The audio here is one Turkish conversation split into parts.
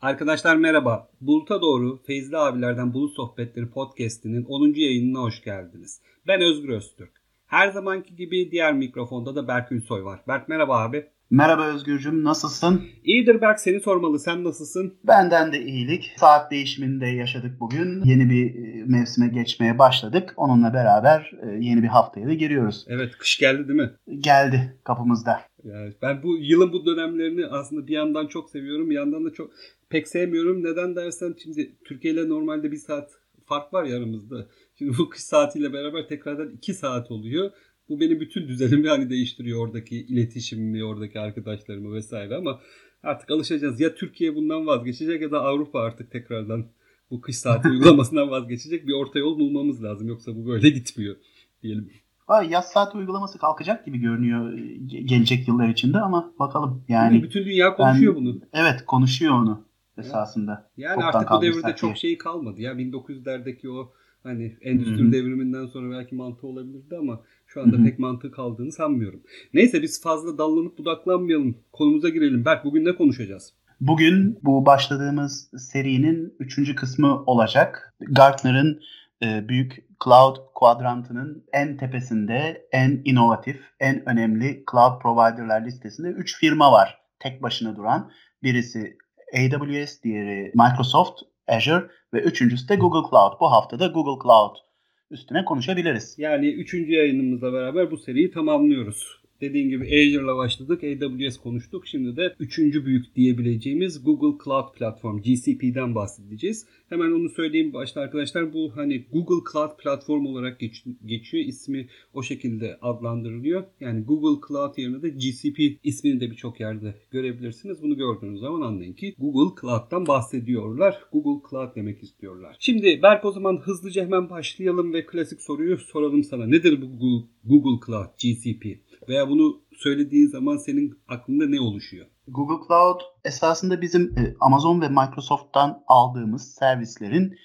Arkadaşlar merhaba, Bulut'a doğru Feyzli abilerden Bulut Sohbetleri podcast'inin 10. yayınına hoş geldiniz. Ben Özgür Öztürk. Her zamanki gibi diğer mikrofonda da Berk Ünsoy var. Berk merhaba abi. Merhaba Özgürcüğüm, nasılsın? İyidir Berk, seni sormalı, sen nasılsın? Benden de iyilik. Saat değişimini de yaşadık bugün. Yeni bir mevsime geçmeye başladık. Onunla beraber yeni bir haftaya da giriyoruz. Evet, kış geldi değil mi? Geldi kapımızda. Yani ben bu yılın bu dönemlerini aslında bir yandan çok seviyorum, bir yandan da çok pek sevmiyorum. Neden dersen şimdi Türkiye ile normalde bir saat fark var aramızda. Şimdi bu kış saatiyle beraber tekrardan 2 saat oluyor. Bu benim bütün düzenimi hani değiştiriyor, oradaki iletişimimi, oradaki arkadaşlarımı vesaire, ama artık alışacağız. Ya Türkiye bundan vazgeçecek ya da Avrupa artık tekrardan bu kış saati uygulamasından vazgeçecek. Bir orta yol bulmamız lazım, yoksa bu böyle gitmiyor diyelim. Yaz saati uygulaması kalkacak gibi görünüyor gelecek yıllar içinde ama bakalım yani. Şimdi bütün dünya konuşuyor bunu. Evet, konuşuyor onu esasında. Yani artık bu devirde çok şey kalmadı ya, 1900'lerdeki o hani endüstri devriminden sonra belki mantığı olabilirdi ama şu anda pek mantığı kaldığını sanmıyorum. Neyse, biz fazla dallanıp budaklanmayalım. Konumuza girelim. Berk, bugün ne konuşacağız? Bugün bu başladığımız serinin 3. kısmı olacak. Gartner'ın büyük cloud kuadrantının en tepesinde, en inovatif, en önemli cloud providerler listesinde 3 firma var. Tek başına duran. Birisi AWS, diğeri Microsoft, Azure ve üçüncüsü de Google Cloud. Bu hafta da Google Cloud üstüne konuşabiliriz. Yani 3. yayınımızla beraber bu seriyi tamamlıyoruz. Dediğim gibi Azure'la başladık, AWS konuştuk. Şimdi de 3. büyük diyebileceğimiz Google Cloud Platform, GCP'den bahsedeceğiz. Hemen onu söyleyeyim başta arkadaşlar. Bu hani Google Cloud Platform olarak geçiyor. İsmi o şekilde adlandırılıyor. Yani Google Cloud yerine de GCP ismini de birçok yerde görebilirsiniz. Bunu gördüğünüz zaman anlayın ki Google Cloud'dan bahsediyorlar. Google Cloud demek istiyorlar. Şimdi Berk, o zaman hızlıca hemen başlayalım ve klasik soruyu soralım sana. Nedir bu Google Cloud, GCP? Veya bunu söylediğin zaman senin aklında ne oluşuyor? Google Cloud esasında bizim Amazon ve Microsoft'tan aldığımız servislerin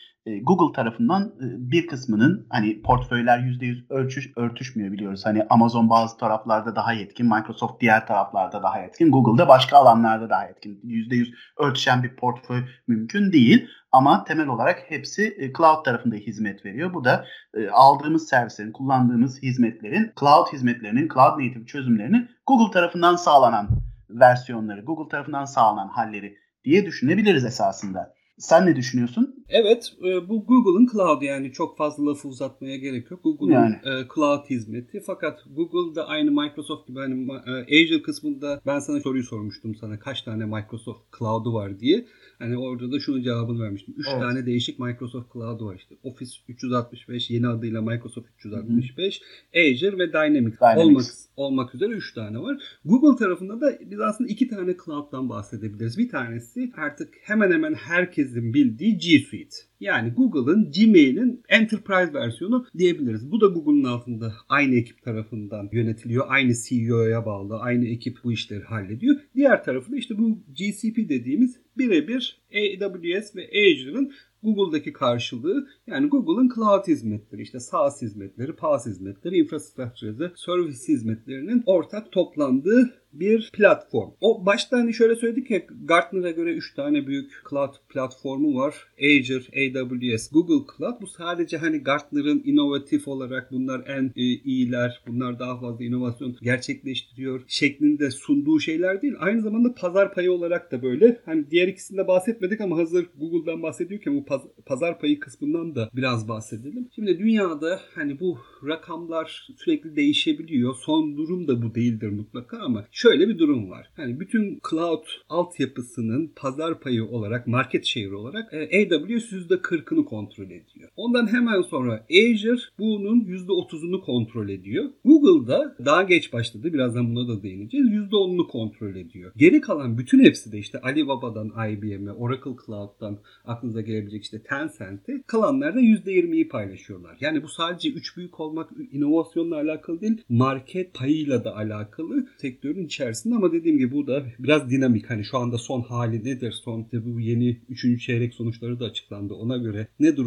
Google tarafından bir kısmının, hani portföyler %100 örtüşmüyor biliyoruz. Hani Amazon bazı taraflarda daha yetkin, Microsoft diğer taraflarda daha yetkin, Google'da başka alanlarda daha yetkin. %100 örtüşen bir portföy mümkün değil ama temel olarak hepsi cloud tarafında hizmet veriyor. Bu da aldığımız servislerin, kullandığımız hizmetlerin, cloud hizmetlerinin, cloud native çözümlerinin Google tarafından sağlanan versiyonları, Google tarafından sağlanan halleri diye düşünebiliriz esasında. Sen ne düşünüyorsun? Evet, bu Google'ın Cloud, yani çok fazla lafı uzatmaya gerek yok. Google'ın yani Cloud hizmeti. Fakat Google da aynı Microsoft gibi, hani Azure kısmında ben sana soruyu sormuştum, sana kaç tane Microsoft Cloud'u var diye. Hani orada da şunun cevabını vermiştim. 3 tane değişik Microsoft Cloud'u var işte. Office 365 yeni adıyla Microsoft 365, Azure ve Dynamics. Olmak üzere 3 tane var. Google tarafında da biz aslında 2 tane Cloud'dan bahsedebiliriz. Bir tanesi artık hemen hemen herkesin bildiği G Suite. Yani Google'ın, Gmail'in Enterprise versiyonu diyebiliriz. Bu da Google'ın altında aynı ekip tarafından yönetiliyor. Aynı CEO'ya bağlı. Aynı ekip bu işleri hallediyor. Diğer tarafı da işte bu GCP dediğimiz birebir AWS ve Azure'ın Google'daki karşılığı, yani Google'ın cloud hizmetleri, işte SaaS hizmetleri, PaaS hizmetleri, infrastructure, service hizmetlerinin ortak toplandığı bir platform. O başta hani şöyle söyledik ya, Gartner'a göre 3 tane büyük cloud platformu var. Azure, AWS, Google Cloud. Bu sadece hani Gartner'ın inovatif olarak bunlar en iyiler, bunlar daha fazla inovasyon gerçekleştiriyor şeklinde sunduğu şeyler değil. Aynı zamanda pazar payı olarak da böyle. Hani diğer ikisinde bahsetmedik ama hazır Google'dan bahsediyorken bu pazar payı kısmından da biraz bahsedelim. Şimdi dünyada hani bu rakamlar sürekli değişebiliyor. Son durum da bu değildir mutlaka ama şöyle bir durum var. Yani bütün cloud altyapısının pazar payı olarak, market share olarak AWS %40'ını kontrol ediyor. Ondan hemen sonra Azure bunun %30'unu kontrol ediyor. Google'da daha geç başladı. Birazdan buna da değineceğiz. %10'unu kontrol ediyor. Geri kalan bütün hepsi de işte Alibaba'dan IBM'e, Oracle Cloud'dan aklınıza gelebilecek işte Tencent'e, kalanlar da %20'yi paylaşıyorlar. Yani bu sadece 3 büyük olmak, inovasyonla alakalı değil. Market payıyla da alakalı. Sektörün içerisinde, ama dediğim gibi bu da biraz dinamik. Hani şu anda son hali nedir? Bu yeni 3. çeyrek sonuçları da açıklandı ona göre ne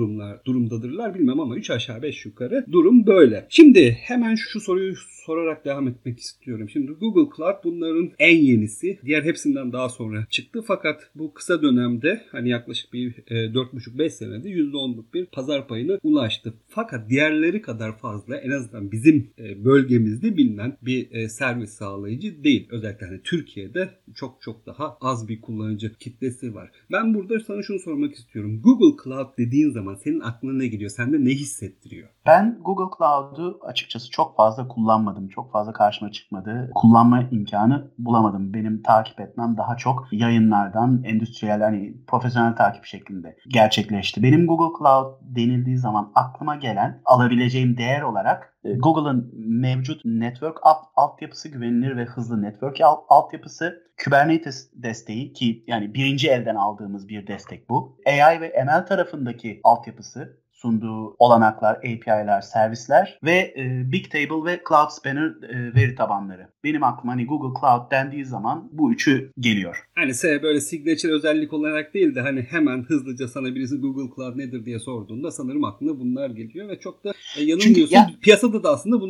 durumdadırlar bilmem ama 3 aşağı 5 yukarı durum böyle. Şimdi hemen şu soruyu sorarak devam etmek istiyorum. Şimdi Google Cloud bunların en yenisi. Diğer hepsinden daha sonra çıktı fakat bu kısa dönemde hani yaklaşık bir 4,5-5 senede %10'luk bir pazar payına ulaştı. Fakat diğerleri kadar fazla en azından bizim bölgemizde bilinen bir servis sağlayıcı değil. Özellikle hani Türkiye'de çok çok daha az bir kullanıcı kitlesi var. Ben burada sana şunu sormak istiyorum. Google Cloud dediğin zaman senin aklına ne geliyor? Sende ne hissettiriyor? Ben Google Cloud'u açıkçası çok fazla kullanmadım. Çok fazla karşıma çıkmadı. Kullanma imkanı bulamadım. Benim takip etmem daha çok yayınlardan, endüstriyel hani profesyonel takip şeklinde gerçekleşti. Benim Google Cloud denildiği zaman aklıma gelen alabileceğim değer olarak Google'ın mevcut network altyapısı, güvenilir ve hızlı network altyapısı, Kubernetes desteği ki yani birinci elden aldığımız bir destek bu. AI ve ML tarafındaki altyapısı, sunduğu olanaklar, API'ler, servisler ve Bigtable ve Cloud Spanner veri tabanları. Benim aklıma hani Google Cloud dendiği zaman bu üçü geliyor. Hani böyle signature özellik olarak değil de hani hemen hızlıca sana birisi Google Cloud nedir diye sorduğunda sanırım aklına bunlar geliyor ve çok da yanılmıyorsun. Piyasada da aslında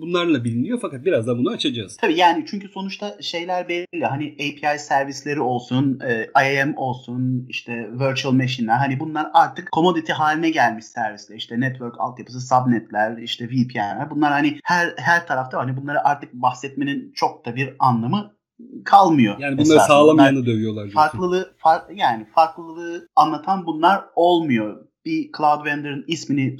bunlarla biliniyor fakat biraz da bunu açacağız. Tabii yani çünkü sonuçta şeyler belli. Hani API servisleri olsun, IAM olsun, işte virtual machine'ler, hani bunlar artık commodity haline gelmiş servisler. İşte network altyapısı, subnetler, işte VPN'ler. Bunlar hani her tarafta hani bunları artık bahsetmenin çok da bir anlamı kalmıyor. Yani bunları sağlamayanı dövüyorlar. Farklılığı anlatan bunlar olmuyor. Bir cloud vendor'ın ismini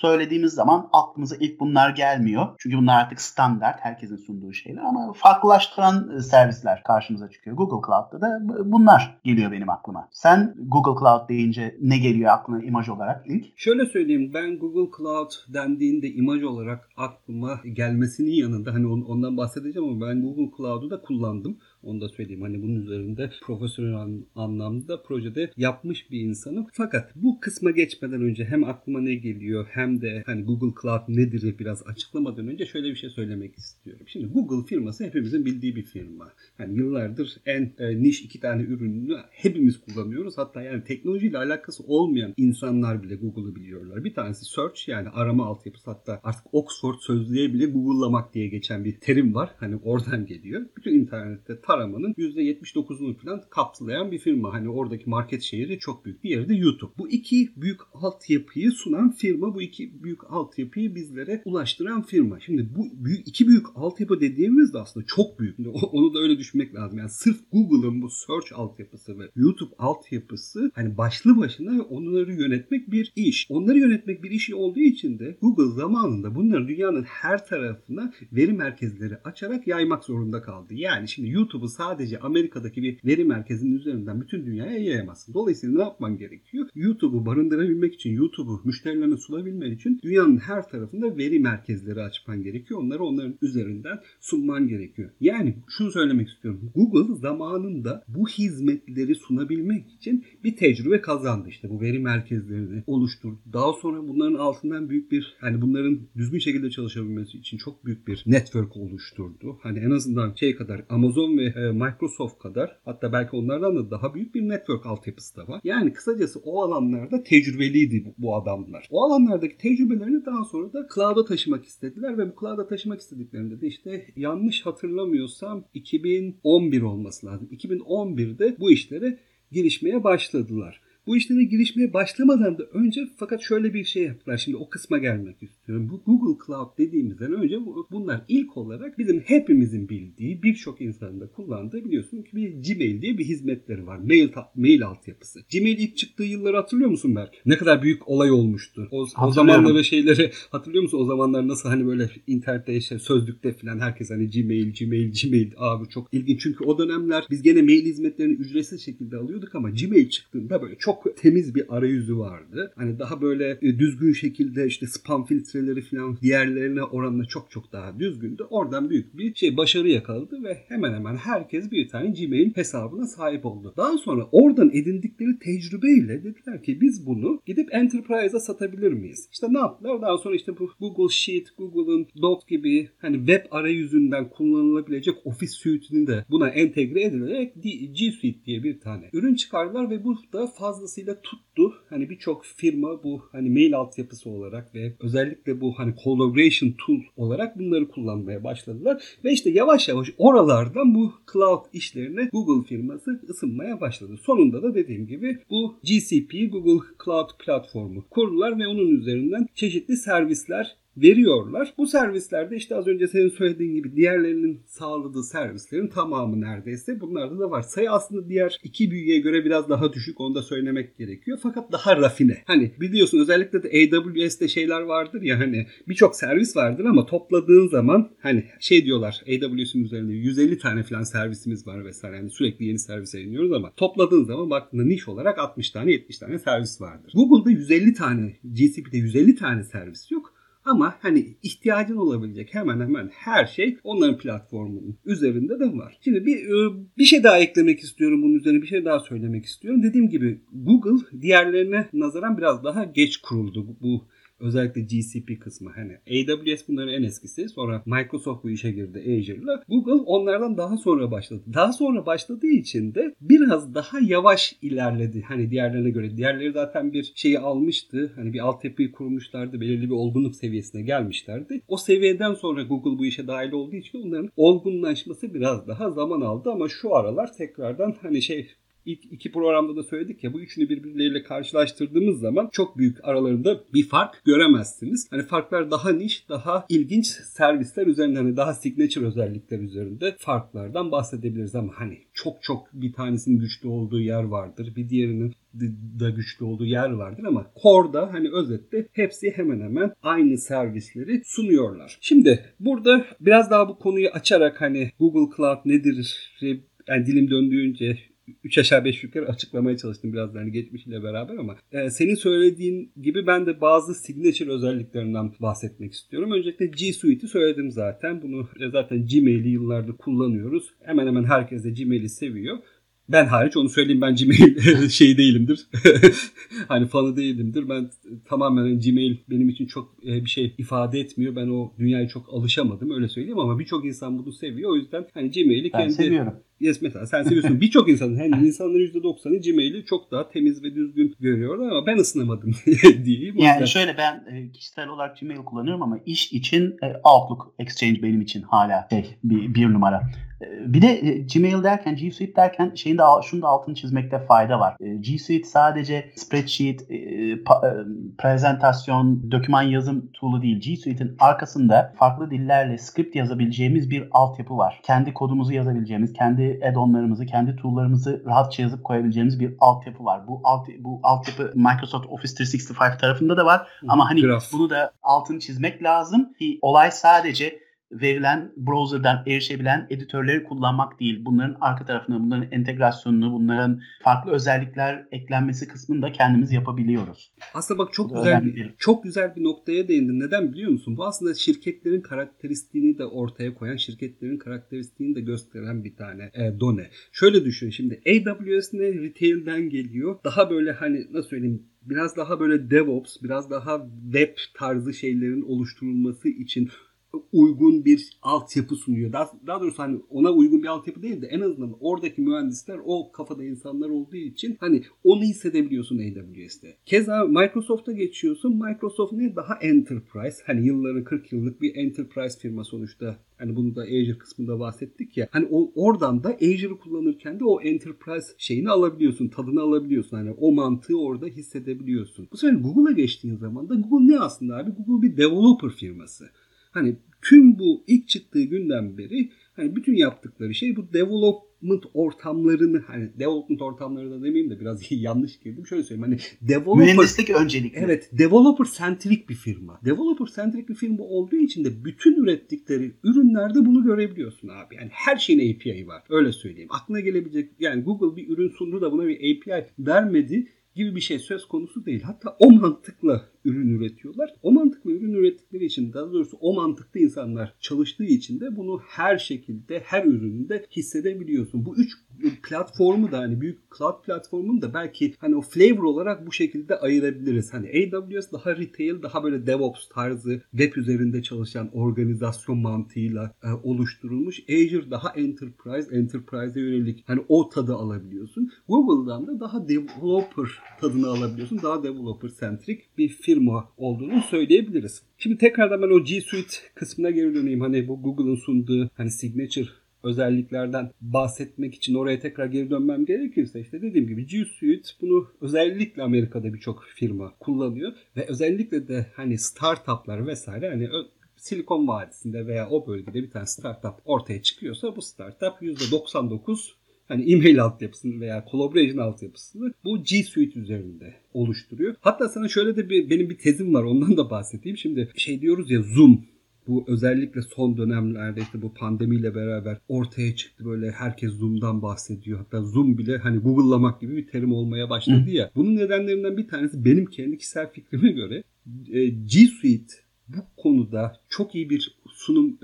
söylediğimiz zaman aklımıza ilk bunlar gelmiyor. Çünkü bunlar artık standart, herkesin sunduğu şeyler ama farklılaştıran servisler karşımıza çıkıyor. Google Cloud'da da bunlar geliyor benim aklıma. Sen Google Cloud deyince ne geliyor aklına imaj olarak ilk? Şöyle söyleyeyim, ben Google Cloud dendiğinde imaj olarak aklıma gelmesinin yanında hani ondan bahsedeceğim ama ben Google Cloud'u da kullandım. Onu da söyleyeyim. Hani bunun üzerinde profesyonel anlamda projede yapmış bir insanım. Fakat bu kısma geçmeden önce hem aklıma ne geliyor hem de hani Google Cloud nedir biraz açıklamadan önce şöyle bir şey söylemek istiyorum. Şimdi Google firması hepimizin bildiği bir firma. Yani yıllardır en niş iki tane ürününü hepimiz kullanıyoruz. Hatta yani teknolojiyle alakası olmayan insanlar bile Google'u biliyorlar. Bir tanesi search, yani arama altyapısı, hatta artık Oxford sözlüğe bile Google'lamak diye geçen bir terim var. Hani oradan geliyor. Bütün internette aramanın %79'unu falan kapsayan bir firma. Hani oradaki market şehri çok büyük. Diğeri de YouTube. Bu iki büyük altyapıyı sunan firma, bu iki büyük altyapıyı bizlere ulaştıran firma. Şimdi bu iki büyük altyapı dediğimiz de aslında çok büyük. Şimdi onu da öyle düşünmek lazım. Yani sırf Google'ın bu search altyapısı ve YouTube altyapısı hani başlı başına onları yönetmek bir iş. Onları yönetmek bir iş olduğu için de Google zamanında bunları dünyanın her tarafına veri merkezleri açarak yaymak zorunda kaldı. Yani şimdi YouTube sadece Amerika'daki bir veri merkezinin üzerinden bütün dünyaya yayamazsın. Dolayısıyla ne yapman gerekiyor? YouTube'u barındırabilmek için, YouTube'u müşterilerine sunabilmek için dünyanın her tarafında veri merkezleri açman gerekiyor. Onların üzerinden sunman gerekiyor. Yani şunu söylemek istiyorum. Google zamanında bu hizmetleri sunabilmek için bir tecrübe kazandı. İşte bu veri merkezlerini oluşturdu. Daha sonra bunların altından büyük bir, hani bunların düzgün şekilde çalışabilmesi için çok büyük bir network oluşturdu. Hani en azından kadar Amazon ve Microsoft kadar, hatta belki onlardan da daha büyük bir network altyapısı da var. Yani kısacası o alanlarda tecrübeliydi bu adamlar. O alanlardaki tecrübelerini daha sonra da cloud'a taşımak istediler ve bu cloud'a taşımak istediklerinde de işte yanlış hatırlamıyorsam 2011 olması lazım. 2011'de bu işlere girişmeye başladılar. Bu işlere girişmeye başlamadan da önce fakat şöyle bir şey yaptılar. Şimdi o kısma gelmek istiyorum. Bu Google Cloud dediğimizden önce bunlar ilk olarak bizim hepimizin bildiği, birçok insanın da kullandığı, biliyorsun ki bir Gmail diye bir hizmetleri var. Mail altyapısı. Gmail ilk çıktığı yılları hatırlıyor musun Berk? Ne kadar büyük olay olmuştu. O zamanları şeyleri hatırlıyor musun? O zamanlar nasıl hani böyle internette sözlükte falan herkes hani Gmail abi çok ilginç. Çünkü o dönemler biz gene mail hizmetlerini ücretsiz şekilde alıyorduk ama Gmail çıktığında böyle çok temiz bir arayüzü vardı. Hani daha böyle düzgün şekilde işte spam filtreleri falan diğerlerine oranla çok çok daha düzgündü. Oradan büyük bir başarı yakaladı ve hemen hemen herkes bir tane Gmail hesabına sahip oldu. Daha sonra oradan edindikleri tecrübeyle dediler ki biz bunu gidip Enterprise'a satabilir miyiz? İşte ne yaptılar? Daha sonra işte bu Google Sheet, Google'ın Doc gibi hani web arayüzünden kullanılabilecek ofis suite'ini de buna entegre edilerek G Suite diye bir tane ürün çıkardılar ve bu da fazla fazlasıyla tuttu. Hani birçok firma bu hani mail altyapısı olarak ve özellikle bu hani collaboration tool olarak bunları kullanmaya başladılar. Ve işte yavaş yavaş oralardan bu cloud işlerine Google firması ısınmaya başladı. Sonunda da dediğim gibi bu GCP, Google Cloud Platform'u kurdular ve onun üzerinden çeşitli servisler veriyorlar. Bu servislerde işte az önce senin söylediğin gibi diğerlerinin sağladığı servislerin tamamı neredeyse bunlarda da var. Sayı aslında diğer iki büyüğe göre biraz daha düşük, onu da söylemek gerekiyor. Fakat daha rafine. Hani biliyorsun özellikle de AWS'te şeyler vardır ya, hani birçok servis vardır ama topladığın zaman hani şey diyorlar, AWS'in üzerinde 150 tane falan servisimiz var vesaire. Yani sürekli yeni servise iniyoruz ama topladığın zaman baktığında niş olarak 60 tane 70 tane servis vardır. Google'da 150 tane, GCP'de 150 tane servis yok. Ama hani ihtiyacın olabilecek hemen hemen her şey onların platformunun üzerinde de var. Şimdi bir şey daha eklemek istiyorum bunun üzerine, bir şey daha söylemek istiyorum. Dediğim gibi Google diğerlerine nazaran biraz daha geç kuruldu bu özellikle GCP kısmı. Hani AWS bunların en eskisi. Sonra Microsoft bu işe girdi Azure'la. Google onlardan daha sonra başladı. Daha sonra başladığı için de biraz daha yavaş ilerledi. Hani diğerlerine göre. Diğerleri zaten bir şeyi almıştı. Hani bir altyapıyı kurmuşlardı. Belirli bir olgunluk seviyesine gelmişlerdi. O seviyeden sonra Google bu işe dahil olduğu için onların olgunlaşması biraz daha zaman aldı. Ama şu aralar tekrardan hani şey... İlk iki programda da söyledik ya, bu üçünü birbirleriyle karşılaştırdığımız zaman çok büyük aralarında bir fark göremezsiniz. Hani farklar daha niş, daha ilginç servisler üzerinde, hani daha signature özellikler üzerinde farklardan bahsedebiliriz ama hani çok bir tanesinin güçlü olduğu yer vardır, bir diğerinin da güçlü olduğu yer vardır ama core'da hani özetle hepsi hemen hemen aynı servisleri sunuyorlar. Şimdi burada biraz daha bu konuyu açarak hani Google Cloud nedir, yani dilim döndüğünce 3 aşağı 5 yukarı açıklamaya çalıştım biraz da hani geçmişiyle beraber ama senin söylediğin gibi ben de bazı signature özelliklerinden bahsetmek istiyorum. Öncelikle G Suite'i söyledim zaten. Bunu zaten Gmail'i yıllardır kullanıyoruz. Hemen hemen herkes de Gmail'i seviyor. Ben hariç, onu söyleyeyim, ben Gmail şeyi değilimdir. Hani fanı değilimdir. Ben tamamen Gmail benim için çok bir şey ifade etmiyor. Ben o dünyaya çok alışamadım, öyle söyleyeyim ama birçok insan bunu seviyor. O yüzden hani Gmail'i kendi... Ben seviyorum. Yes, mesela sen seviyorsun. Birçok insanın, hani insanların %90'ı Gmail'i çok daha temiz ve düzgün görüyorlar ama ben ısınamadım diyeyim. Yani yüzden... şöyle, ben kişisel olarak Gmail kullanıyorum ama iş için Outlook, Exchange benim için hala bir numara. Bir de Gmail derken, G Suite derken şunu da altını çizmekte fayda var. G Suite sadece spreadsheet, prezentasyon, doküman yazım tool'u değil. G Suite'in arkasında farklı dillerle script yazabileceğimiz bir altyapı var. Kendi kodumuzu yazabileceğimiz, kendi add-onlarımızı, kendi tool'larımızı rahatça yazıp koyabileceğimiz bir altyapı var. Bu altyapı Microsoft Office 365 tarafında da var. Ama hani biraz bunu da altını çizmek lazım ki olay sadece verilen, browser'dan erişebilen editörleri kullanmak değil. Bunların arka tarafını, bunların entegrasyonunu, bunların farklı özellikler eklenmesi kısmını da kendimiz yapabiliyoruz. Aslında bak çok güzel bir noktaya değindin. Neden biliyor musun? Bu aslında şirketlerin karakteristiğini de ortaya koyan, şirketlerin karakteristiğini de gösteren bir tane done. Şöyle düşün şimdi, AWS ne? Retail'den geliyor. Daha böyle hani nasıl söyleyeyim, biraz daha böyle DevOps, biraz daha web tarzı şeylerin oluşturulması için uygun bir altyapı sunuyor. Daha doğrusu hani ona uygun bir altyapı değil de en azından oradaki mühendisler o kafada insanlar olduğu için hani onu hissedebiliyorsun AWS'te. Keza Microsoft'a geçiyorsun. Microsoft ne? Daha enterprise. Hani yılların 40 yıllık bir enterprise firma sonuçta. Hani bunu da Azure kısmında bahsettik ya. Hani oradan da Azure'ı kullanırken de o enterprise şeyini alabiliyorsun. Tadını alabiliyorsun. Hani o mantığı orada hissedebiliyorsun. Bu sefer Google'a geçtiğin zaman da Google ne aslında abi? Google bir developer firması. Hani tüm bu ilk çıktığı günden beri hani bütün yaptıkları şey bu development ortamlarını, hani development ortamları da demeyeyim de biraz yanlış girdim. Şöyle söyleyeyim, hani developer, mühendislik öncelikli. Evet, developer centric bir firma. Developer centric bir firma olduğu için de bütün ürettikleri ürünlerde bunu görebiliyorsun abi. Yani her şeyin API'yi var. Öyle söyleyeyim. Aklına gelebilecek, yani Google bir ürün sundu da buna bir API vermedi gibi bir şey söz konusu değil. Hatta o mantıkla ürün üretiyorlar. O mantıkla ürün ürettikleri için, daha doğrusu o mantıklı insanlar çalıştığı için de bunu her şekilde, her üründe hissedebiliyorsun. Bu üç platformu da, hani büyük cloud platformunu da belki hani o flavor olarak bu şekilde ayırabiliriz. Hani AWS daha retail, daha böyle DevOps tarzı web üzerinde çalışan organizasyon mantığıyla oluşturulmuş. Azure daha enterprise'e yönelik, hani o tadı alabiliyorsun. Google'dan da daha developer tadını alabiliyorsun. Daha developer centric bir firma olduğunu söyleyebiliriz. Şimdi tekrardan ben o G Suite kısmına geri döneyim. Hani bu Google'ın sunduğu hani signature özelliklerden bahsetmek için oraya tekrar geri dönmem gerekirse, işte dediğim gibi G Suite bunu özellikle Amerika'da birçok firma kullanıyor ve özellikle de hani startuplar vesaire, hani Silikon Vadisi'nde veya o bölgede bir tane startup ortaya çıkıyorsa bu startup %99 hani e-mail altyapısını veya collaboration altyapısını bu G Suite üzerinde oluşturuyor. Hatta sana şöyle de benim bir tezim var, ondan da bahsedeyim. Şimdi şey diyoruz ya, Zoom. Bu özellikle son dönemlerde işte bu pandemiyle beraber ortaya çıktı, böyle herkes Zoom'dan bahsediyor. Hatta Zoom bile hani Google'lamak gibi bir terim olmaya başladı ya. Bunun nedenlerinden bir tanesi, benim kendi kişisel fikrime göre G Suite bu konuda çok iyi bir sunum,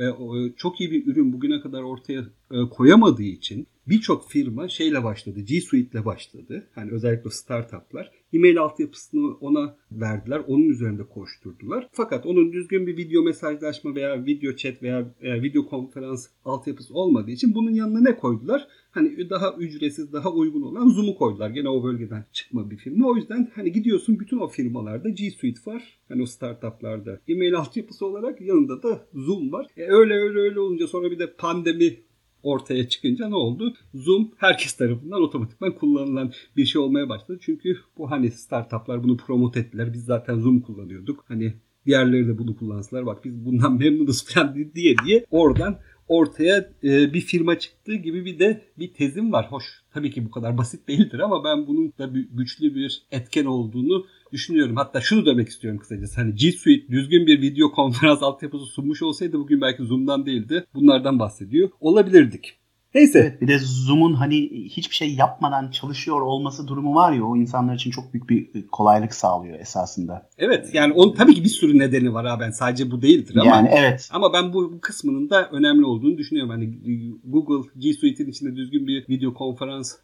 çok iyi bir ürün bugüne kadar ortaya koyamadığı için birçok firma şeyle başladı, G Suite'le başladı. Hani özellikle startuplar e-mail altyapısını ona verdiler, onun üzerinde koşturdular. Fakat onun düzgün bir video mesajlaşma veya video chat veya video konferans altyapısı olmadığı için bunun yanına ne koydular? Hani daha ücretsiz, daha uygun olan Zoom'u koydular. Gene o bölgeden çıkma bir firma. O yüzden hani gidiyorsun, bütün o firmalarda G Suite var. Hani o startuplarda e-mail altyapısı olarak yanında da Zoom var. Öyle olunca sonra bir de pandemi ortaya çıkınca ne oldu? Zoom herkes tarafından otomatikman kullanılan bir şey olmaya başladı. Çünkü bu hani startuplar bunu promote ettiler. Biz zaten Zoom kullanıyorduk. Hani diğerleri de bunu kullansalar, bak biz bundan memnunuz falan diye oradan ortaya bir firma çıktığı gibi bir tezim var. Hoş, tabii ki bu kadar basit değildir ama ben bunun da güçlü bir etken olduğunu düşünüyorum. Hatta şunu demek istiyorum kısacası. Hani G Suite düzgün bir video konferans altyapısı sunmuş olsaydı bugün belki Zoom'dan değildi, bunlardan bahsediyor olabilirdik. Neyse. Evet, bir de Zoom'un hani hiçbir şey yapmadan çalışıyor olması durumu var ya, o insanlar için çok büyük bir kolaylık sağlıyor esasında. Evet, yani onun tabii ki bir sürü nedeni var ha, ben sadece bu değildir ama. Yani evet. Ama ben bu kısmının da önemli olduğunu düşünüyorum. Hani Google G Suite'in içinde düzgün bir video konferans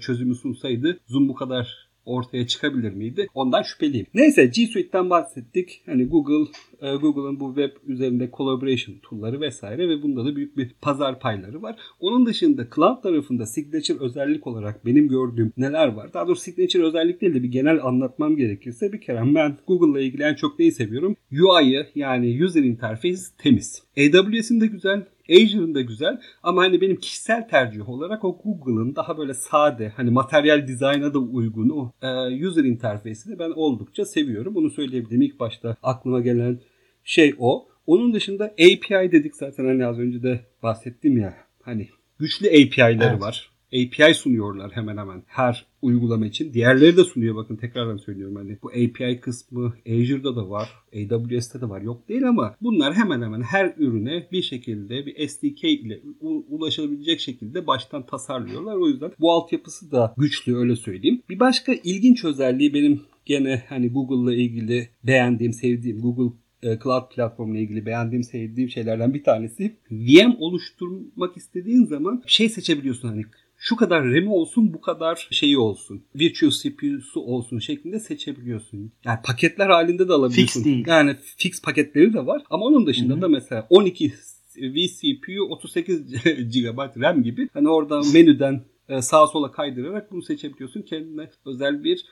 çözümü sunsaydı Zoom bu kadar ortaya çıkabilir miydi? Ondan şüpheliyim. Neyse, G Suite'den bahsettik. Hani Google'ın bu web üzerinde collaboration tool'ları vesaire ve bunda da büyük bir pazar payları var. Onun dışında cloud tarafında signature özellik olarak benim gördüğüm neler var? Daha doğrusu signature özellik değil de bir genel anlatmam gerekirse, bir kere ben Google'la ilgili en çok neyi seviyorum? UI'yı, yani user interface temiz. AWS'in de güzel, Azure'ın da güzel ama hani benim kişisel tercih olarak o Google'ın daha böyle sade, hani materyal dizayna da uygun o user interface'ini ben oldukça seviyorum. Bunu söyleyebilirim. İlk başta aklıma gelen şey o. Onun dışında API dedik zaten, hani az önce de bahsettim ya, hani güçlü API'leri evet var. API sunuyorlar hemen hemen her uygulama için. Diğerleri de sunuyor, bakın tekrardan söylüyorum. Hani bu API kısmı Azure'da da var, AWS'te de var, yok değil ama bunlar hemen hemen her ürüne bir şekilde bir SDK ile ulaşabilecek şekilde baştan tasarlıyorlar. O yüzden bu altyapısı da güçlü, öyle söyleyeyim. Bir başka ilginç özelliği benim gene hani Google'la ilgili beğendiğim, sevdiğim, Google Cloud Platform'la ilgili beğendiğim, sevdiğim şeylerden bir tanesi. VM oluşturmak istediğin zaman şey seçebiliyorsun, hani şu kadar RAM'i olsun, bu kadar şeyi olsun, virtual CPU'su olsun şeklinde seçebiliyorsun. Yani paketler halinde de alabiliyorsun. Fix değil. Yani fix paketleri de var ama onun dışında da mesela 12 vCPU 38 GB RAM gibi, hani orada menüden sağa sola kaydırarak bunu seçebiliyorsun. Kendine özel bir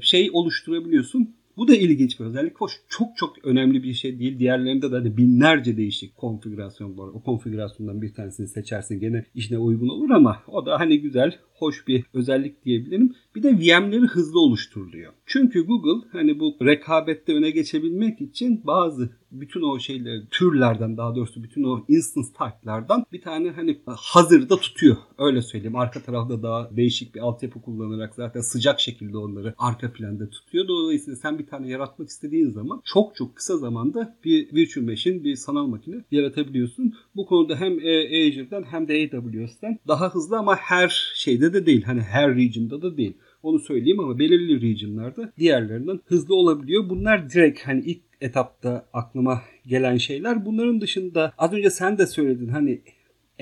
şey oluşturabiliyorsun. Bu da ilginç bir özellik. Hoş, çok çok önemli bir şey değil. Diğerlerinde de hani binlerce değişik konfigürasyon var. O konfigürasyondan bir tanesini seçersin, gene işine uygun olur ama o da hani güzel, hoş bir özellik diyebilirim. Bir de VM'leri hızlı oluşturuluyor. Çünkü Google hani bu rekabette öne geçebilmek için bazı bütün o şeyleri, türlerden, daha doğrusu bütün o instance type'lardan bir tane hani hazırda tutuyor. Öyle söyleyeyim. Arka tarafta daha değişik bir altyapı kullanarak zaten sıcak şekilde onları arka planda tutuyor. Dolayısıyla sen bir tane yaratmak istediğin zaman çok çok kısa zamanda bir virtual machine, bir sanal makine yaratabiliyorsun. Bu konuda hem Azure'dan hem de AWS'den daha hızlı ama her şeyde de değil. Hani her region'da da değil. Onu söyleyeyim ama belirli region'larda diğerlerinden hızlı olabiliyor. Bunlar direkt hani ilk etapta aklıma gelen şeyler. Bunların dışında az önce sen de söyledin, hani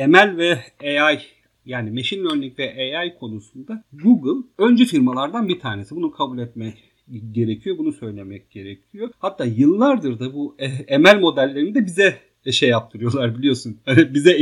ML ve AI yani machine learning ve AI konusunda Google öncü firmalardan bir tanesi. Bunu kabul etmek gerekiyor. Bunu söylemek gerekiyor. Hatta yıllardır da bu ML modellerini de bize şey yaptırıyorlar biliyorsun. Hani bize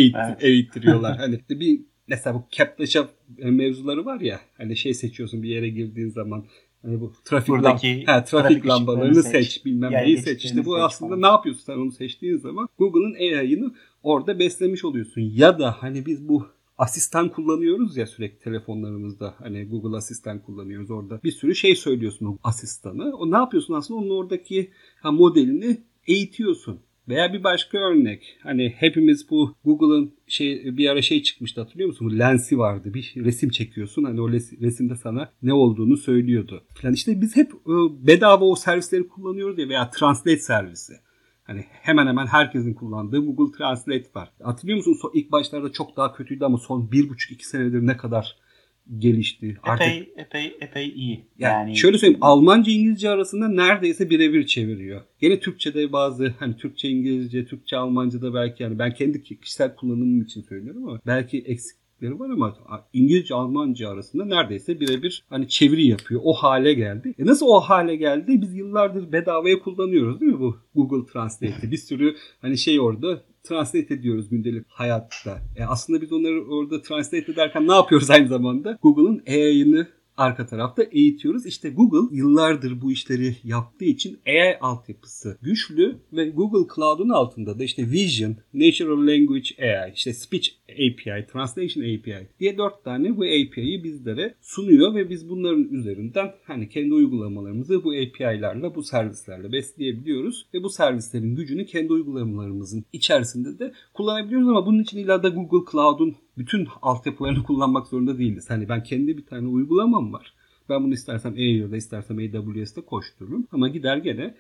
eğittiriyorlar. Hani bir mesela bu CAPTCHA mevzuları var ya. Hani şey seçiyorsun bir yere girdiğin zaman. Hani bu trafik lambalarını seç bilmem neyi seç. İşte bu aslında ne yapıyorsun sen onu seçtiğin zaman Google'ın AI'ını orada beslemiş oluyorsun. Ya da hani biz bu asistan kullanıyoruz ya sürekli telefonlarımızda. Hani Google Asistan kullanıyoruz orada. Bir sürü şey söylüyorsun o asistanı. O ne yapıyorsun aslında? Onun oradaki modelini eğitiyorsun. Veya bir başka örnek. Hani hepimiz bu Google'ın bir ara çıkmıştı hatırlıyor musun? Lens'i vardı. Bir resim çekiyorsun. Hani o resimde sana ne olduğunu söylüyordu. Yani işte biz hep bedava o servisleri kullanıyoruz ya veya Translate servisi. Hani hemen hemen herkesin kullandığı Google Translate var. Hatırlıyor musun? İlk başlarda çok daha kötüydü ama son 1,5-2 senedir ne kadar gelişti. Artık epey iyi. Yani şöyle söyleyeyim. Almanca İngilizce arasında neredeyse birebir çeviriyor. Yine Türkçe'de bazı hani Türkçe İngilizce, Türkçe Almanca da belki yani ben kendi kişisel kullanımım için söylüyorum ama belki eksikleri var ama İngilizce Almanca arasında neredeyse birebir hani çeviri yapıyor. O hale geldi. Nasıl o hale geldi? Biz yıllardır bedavaya kullanıyoruz değil mi bu Google Translate'i? Bir sürü hani şey orada translate ediyoruz gündelik hayatta. Aslında biz onları orada translate ederken ne yapıyoruz aynı zamanda? Google'ın AI'ını arka tarafta eğitiyoruz. İşte Google yıllardır bu işleri yaptığı için AI altyapısı güçlü ve Google Cloud'un altında da işte Vision, Natural Language AI, işte Speech API, Translation API diye 4 tane bu API'yi bizlere sunuyor ve biz bunların üzerinden hani kendi uygulamalarımızı bu API'larla, bu servislerle besleyebiliyoruz ve bu servislerin gücünü kendi uygulamalarımızın içerisinde de kullanabiliyoruz ama bunun için illa da Google Cloud'un bütün altyapılarını kullanmak zorunda değiliz. Hani ben kendi bir tane uygulamam var. Ben bunu istersem Azure'da, istersem AWS'de koştururum. Ama gider gene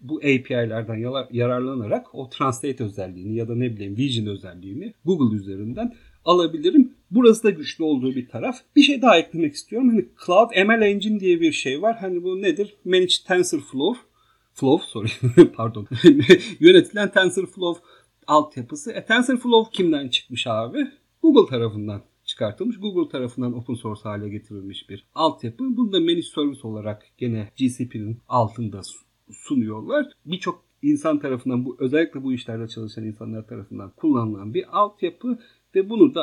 bu API'lerden yararlanarak o Translate özelliğini ya da ne bileyim Vision özelliğini Google üzerinden alabilirim. Burası da güçlü olduğu bir taraf. Bir şey daha eklemek istiyorum. Hani Cloud ML Engine diye bir şey var. Hani bu nedir? Managed Yönetilen TensorFlow altyapısı. TensorFlow kimden çıkmış abi? Google tarafından çıkartılmış. Google tarafından open source hale getirilmiş bir altyapı. Bunu da managed service olarak gene GCP'nin altında sunuyorlar. Birçok insan tarafından özellikle bu işlerde çalışan insanlar tarafından kullanılan bir altyapı ve bunu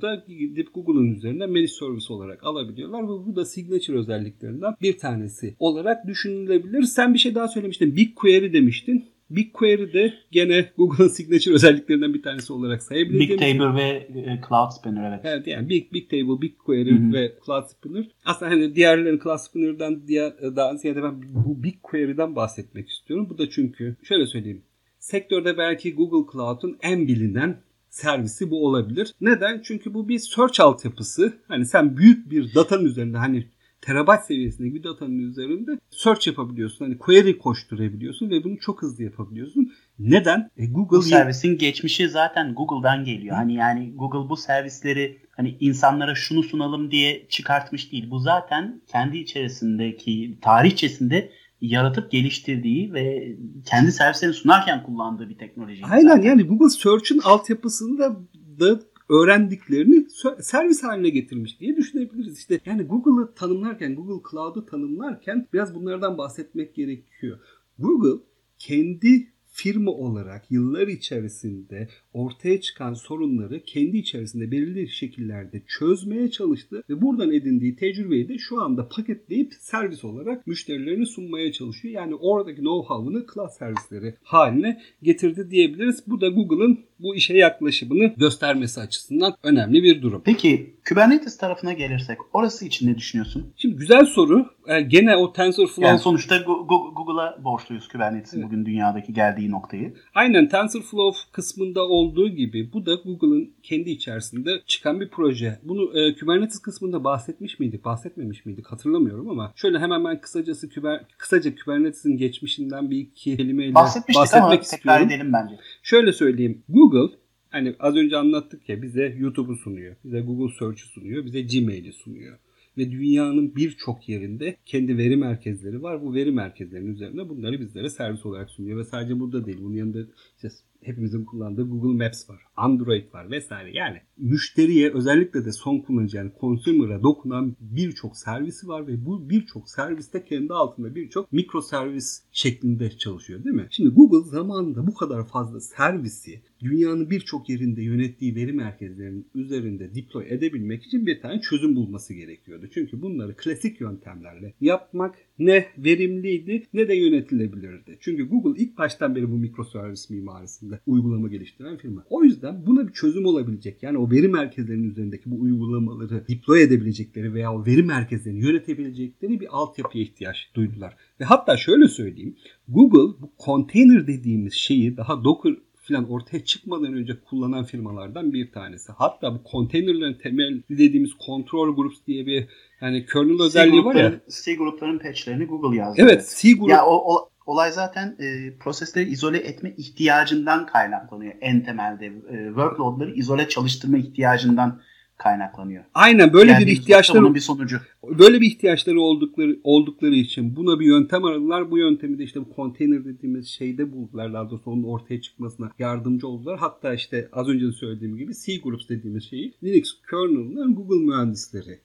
da gidip Google'ın üzerinden managed service olarak alabiliyorlar ve bu da signature özelliklerinden bir tanesi olarak düşünülebilir. Sen bir şey daha söylemiştin. BigQuery demiştin. BigQuery de gene Google'ın signature özelliklerinden bir tanesi olarak sayabiliriz. BigTable ve Cloud Spanner evet. Yani BigTable, BigQuery ve Cloud Spanner. Aslında hani diğerleri Cloud Spanner'dan daha ziyade ben bu BigQuery'den bahsetmek istiyorum. Bu da çünkü şöyle söyleyeyim. Sektörde belki Google Cloud'un en bilinen servisi bu olabilir. Neden? Çünkü bu bir search altyapısı. Hani sen büyük bir datanın üzerinde hani terabayt seviyesindeki bir datanın üzerinde search yapabiliyorsun. Hani query koşturabiliyorsun ve bunu çok hızlı yapabiliyorsun. Neden? Google bu servisin geçmişi zaten Google'dan geliyor. Hani yani Google bu servisleri hani insanlara şunu sunalım diye çıkartmış değil. Bu zaten kendi içerisindeki tarihçesinde yaratıp geliştirdiği ve kendi servislerini sunarken kullandığı bir teknoloji. Aynen zaten. Yani Google Search'ın altyapısında da öğrendiklerini servis haline getirmiş diye düşünebiliriz. İşte yani Google'ı tanımlarken, Google Cloud'u tanımlarken biraz bunlardan bahsetmek gerekiyor. Google kendi firma olarak yıllar içerisinde ortaya çıkan sorunları kendi içerisinde belirli şekillerde çözmeye çalıştı ve buradan edindiği tecrübeyi de şu anda paketleyip servis olarak müşterilerine sunmaya çalışıyor. Yani oradaki know-how'ını cloud servisleri haline getirdi diyebiliriz. Bu da Google'ın bu işe yaklaşımını göstermesi açısından önemli bir durum. Peki Kubernetes tarafına gelirsek orası için ne düşünüyorsun? Şimdi güzel soru. Gene o TensorFlow. Yani sonuçta Google'a borçluyuz Kubernetes'in bugün dünyadaki geldiği noktayı. Aynen TensorFlow kısmında olduğu gibi bu da Google'ın kendi içerisinde çıkan bir proje. Bunu Kubernetes kısmında bahsetmiş miydik? Bahsetmemiş miydik? Hatırlamıyorum ama şöyle hemen ben kısaca Kubernetes'in geçmişinden bir iki kelimeyle bahsetmek istiyorum. Tekrar edelim bence. Şöyle söyleyeyim. Google hani az önce anlattık ya bize YouTube'u sunuyor. Bize Google Search'ı sunuyor. Bize Gmail'i sunuyor. Ve dünyanın birçok yerinde kendi veri merkezleri var. Bu veri merkezlerinin üzerine bunları bizlere servis olarak sunuyor. Ve sadece burada değil. Bunun yanında işte hepimizin kullandığı Google Maps var, Android var vesaire. Yani müşteriye, özellikle de son kullanıcı, yani consumer'a dokunan birçok servisi var ve bu birçok serviste kendi altında birçok mikro servis şeklinde çalışıyor, değil mi? Şimdi Google zamanında bu kadar fazla servisi dünyanın birçok yerinde yönettiği veri merkezlerinin üzerinde deploy edebilmek için bir tane çözüm bulması gerekiyordu. Çünkü bunları klasik yöntemlerle yapmak ne verimliydi ne de yönetilebilirdi. Çünkü Google ilk baştan beri bu mikroservis mimarisinde uygulama geliştiren firma. O yüzden buna bir çözüm olabilecek, yani o veri merkezlerinin üzerindeki bu uygulamaları deploy edebilecekleri veya o veri merkezlerini yönetebilecekleri bir altyapıya ihtiyaç duydular. Ve hatta şöyle söyleyeyim, Google bu container dediğimiz şeyi daha Docker filan ortaya çıkmadan önce kullanan firmalardan bir tanesi. Hatta bu konteynerlerin temel dediğimiz control groups diye bir, yani kernel özelliği var ya. C grupların patchlerini Google yazdı. Evet, C grup. Ya olay zaten prosesleri izole etme ihtiyacından kaynaklanıyor en temelde. Workloadları izole çalıştırma ihtiyacından kaynaklanıyor. Aynen böyle yani bir ihtiyaçları, bir sonucu. Böyle bir ihtiyaçları oldukları için buna bir yöntem aradılar. Bu yöntemi de işte bu konteyner dediğimiz şeyde buldular. Daha doğrusu onun ortaya çıkmasına yardımcı oldular. Hatta işte az önce söylediğim gibi cgroups dediğimiz şeyi Linux kernel'ın Google mühendisleri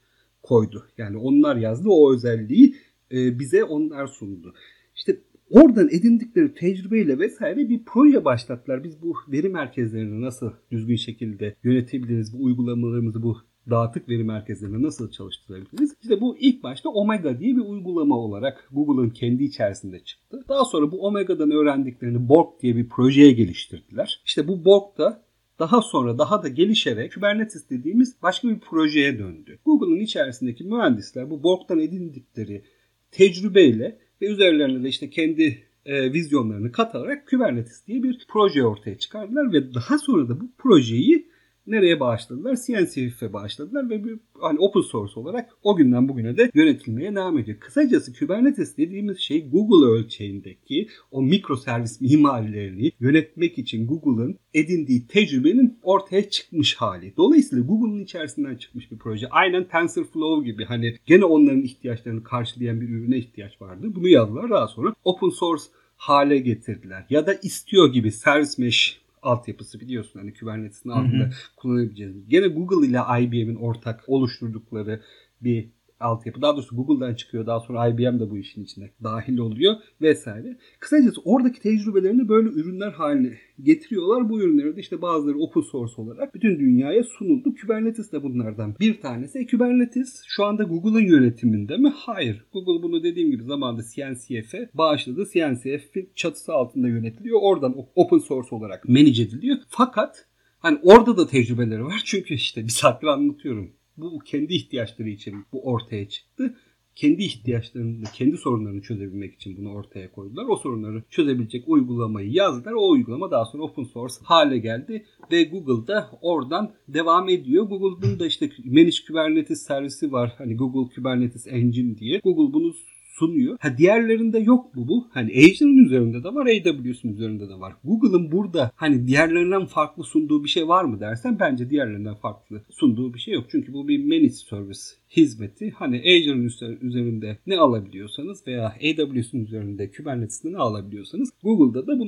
koydu. Yani onlar yazdı, o özelliği bize onlar sundu. İşte oradan edindikleri tecrübeyle vesaire bir proje başlattılar. Biz bu veri merkezlerini nasıl düzgün şekilde yönetebiliriz? Bu uygulamalarımızı, bu dağıtık veri merkezlerini nasıl çalıştırabiliriz? İşte bu ilk başta Omega diye bir uygulama olarak Google'ın kendi içerisinde çıktı. Daha sonra bu Omega'dan öğrendiklerini Borg diye bir projeye geliştirdiler. İşte bu Borg da daha sonra daha da gelişerek Kubernetes dediğimiz başka bir projeye döndü. Google'ın içerisindeki mühendisler bu Borg'dan edindikleri tecrübeyle ve üzerlerine de işte kendi vizyonlarını katarak Kubernetes diye bir proje ortaya çıkardılar ve daha sonra da bu projeyi nereye bağışladılar? CNCF'e bağışladılar ve bir, hani open source olarak o günden bugüne de yönetilmeye devam ediyor. Kısacası Kubernetes dediğimiz şey Google ölçeğindeki o mikroservis mimarilerini yönetmek için Google'ın edindiği tecrübenin ortaya çıkmış hali. Dolayısıyla Google'ın içerisinden çıkmış bir proje. Aynen TensorFlow gibi, hani gene onların ihtiyaçlarını karşılayan bir ürüne ihtiyaç vardı. Bunu yazdılar, daha sonra open source hale getirdiler. Ya da istiyor gibi Service Mesh altyapısı, biliyorsun hani Kubernetes'in altında kullanabileceğiz. Gene Google ile IBM'in ortak oluşturdukları bir altyapı. Daha doğrusu Google'dan çıkıyor. Daha sonra IBM de bu işin içine dahil oluyor vesaire. Kısacası oradaki tecrübelerini böyle ürünler haline getiriyorlar. Bu ürünleri de işte bazıları open source olarak bütün dünyaya sunuldu. Kubernetes de bunlardan bir tanesi. Kubernetes şu anda Google'ın yönetiminde mi? Hayır. Google bunu dediğim gibi zamanında CNCF'e bağışladı. CNCF'in çatısı altında yönetiliyor. Oradan open source olarak manage ediliyor. Fakat hani orada da tecrübeleri var. Çünkü işte bir saattir anlatıyorum. Bu kendi ihtiyaçları için bu ortaya çıktı. Kendi ihtiyaçlarını, kendi sorunlarını çözebilmek için bunu ortaya koydular. O sorunları çözebilecek uygulamayı yazdılar. O uygulama daha sonra open source hale geldi ve Google'da oradan devam ediyor. Google'ın da işte Managed Kubernetes servisi var. Hani Google Kubernetes Engine diye. Google bunu sunuyor. Ha, diğerlerinde yok bu. Hani Azure'ın üzerinde de var, AWS'ın üzerinde de var. Google'ın burada hani diğerlerinden farklı sunduğu bir şey var mı dersen, bence diğerlerinden farklı sunduğu bir şey yok. Çünkü bu bir managed service hizmeti. Hani Azure'ın üzerinde ne alabiliyorsanız veya AWS'ın üzerinde Kubernetes'te ne alabiliyorsanız Google'da da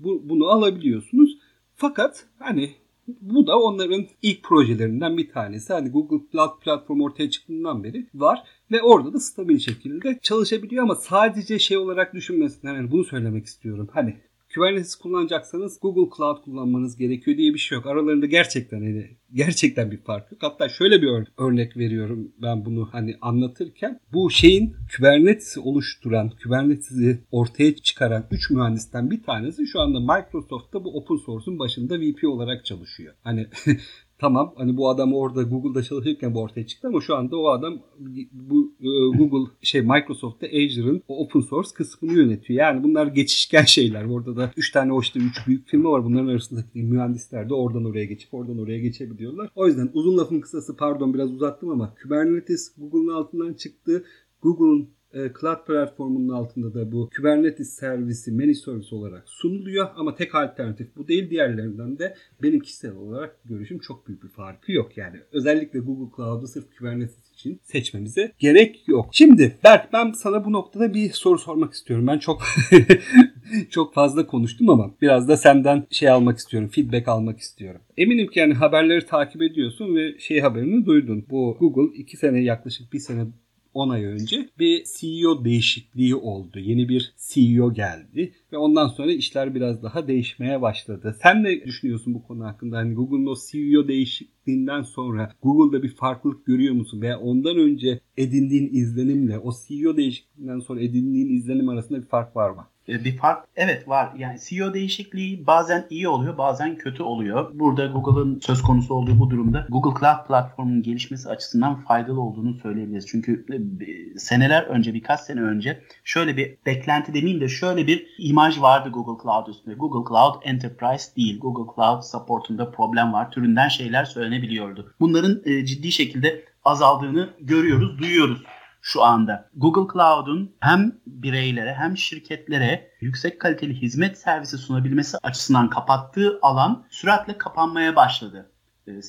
bunu alabiliyorsunuz. Fakat hani bu da onların ilk projelerinden bir tanesi. Hani Google Cloud Platform ortaya çıktığından beri var ve orada da stabil şekilde çalışabiliyor ama sadece şey olarak düşünmesinler. Yani bunu söylemek istiyorum. Hani Kubernetes kullanacaksanız Google Cloud kullanmanız gerekiyor diye bir şey yok. Aralarında gerçekten bir fark yok. Hatta şöyle bir örnek veriyorum ben bunu hani anlatırken. Bu şeyin Kubernetes'i oluşturan, Kubernetes'i ortaya çıkaran 3 mühendisten bir tanesi şu anda Microsoft'ta bu open source'un başında VP olarak çalışıyor. Hani tamam, hani bu adam orada Google'da çalışırken bu ortaya çıktı ama şu anda o adam bu Microsoft'ta Azure'ın open source kısmını yönetiyor. Yani bunlar geçişken şeyler. Orada da 3 tane hoşta 3 büyük firma var. Bunların arasındaki mühendisler de oradan oraya geçip oradan oraya geçebiliyorlar. O yüzden uzun lafın kısası, pardon biraz uzattım ama Kubernetes Google'ın altından çıktı. Google'ın Cloud platformunun altında da bu Kubernetes servisi managed service olarak sunuluyor ama tek alternatif bu değil. Diğerlerinden de benim kişisel olarak görüşüm, çok büyük bir farkı yok yani. Özellikle Google Cloud'u sırf Kubernetes için seçmemize gerek yok. Şimdi Berk, ben sana bu noktada bir soru sormak istiyorum. Ben çok çok fazla konuştum ama biraz da senden almak istiyorum, feedback almak istiyorum. Eminim ki yani haberleri takip ediyorsun ve haberini duydun. Bu Google 2 sene yaklaşık 1 sene 10 ay önce bir CEO değişikliği oldu. Yeni bir CEO geldi ve ondan sonra işler biraz daha değişmeye başladı. Sen ne düşünüyorsun bu konu hakkında? Hani Google'ın o CEO değişikliğinden sonra Google'da bir farklılık görüyor musun? Veya ondan önce edindiğin izlenimle o CEO değişikliğinden sonra edindiğin izlenim arasında bir fark var mı? Bir fark evet var. Yani CEO değişikliği bazen iyi oluyor, bazen kötü oluyor. Burada Google'ın söz konusu olduğu bu durumda Google Cloud Platform'un gelişmesi açısından faydalı olduğunu söyleyebiliriz. Çünkü birkaç sene önce şöyle bir beklenti demeyeyim de şöyle bir imaj vardı Google Cloud üstünde. Google Cloud Enterprise değil, Google Cloud Support'unda problem var türünden şeyler söylenebiliyordu. Bunların ciddi şekilde azaldığını görüyoruz, duyuyoruz. Şu anda Google Cloud'un hem bireylere hem şirketlere yüksek kaliteli hizmet servisi sunabilmesi açısından kapattığı alan süratle kapanmaya başladı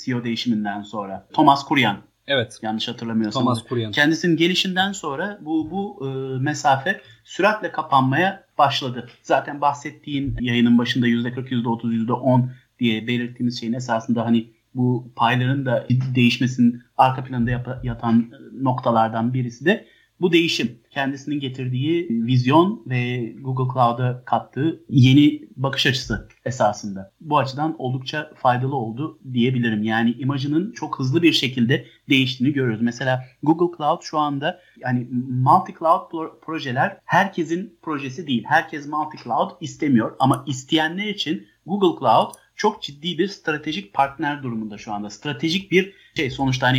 CEO değişiminden sonra. Thomas Kurian. Evet. Yanlış hatırlamıyorsam. Thomas Kurian. Kendisinin gelişinden sonra bu mesafe süratle kapanmaya başladı. Zaten bahsettiğin yayının başında %40, %30, %10 diye belirttiğimiz şeyin esasında bu payların da değişmesinin arka planda yatan noktalardan birisi de bu değişim. Kendisinin getirdiği vizyon ve Google Cloud'a kattığı yeni bakış açısı esasında. Bu açıdan oldukça faydalı oldu diyebilirim. Yani imajının çok hızlı bir şekilde değiştiğini görüyoruz. Mesela Google Cloud şu anda multi-cloud projeler herkesin projesi değil. Herkes multi-cloud istemiyor ama isteyenler için Google Cloud çok ciddi bir stratejik partner durumunda şu anda. Stratejik bir sonuçta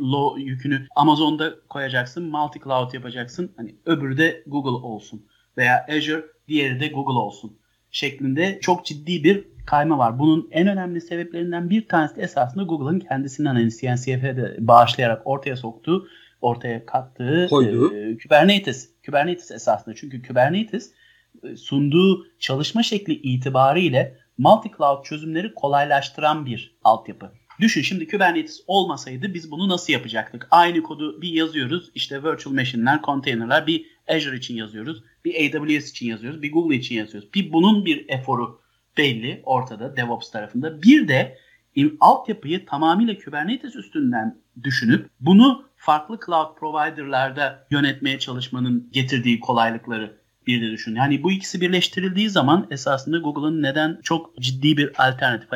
low yükünü Amazon'da koyacaksın, multi cloud yapacaksın. Öbürü de Google olsun veya Azure, diğeri de Google olsun şeklinde çok ciddi bir kayma var. Bunun en önemli sebeplerinden bir tanesi de esasında Google'ın kendisinden CNCF'de bağışlayarak ortaya kattığı Kubernetes. Kubernetes esasında çünkü Kubernetes sunduğu çalışma şekli itibariyle multi-cloud çözümleri kolaylaştıran bir altyapı. Düşün şimdi Kubernetes olmasaydı biz bunu nasıl yapacaktık? Aynı kodu bir yazıyoruz. Virtual machine'ler, container'lar bir Azure için yazıyoruz. Bir AWS için yazıyoruz. Bir Google için yazıyoruz. Bunun bir eforu belli ortada DevOps tarafında. Bir de altyapıyı tamamıyla Kubernetes üstünden düşünüp bunu farklı cloud provider'larda yönetmeye çalışmanın getirdiği kolaylıkları bir de düşün. Bu ikisi birleştirildiği zaman esasında Google'ın neden çok ciddi bir alternatif.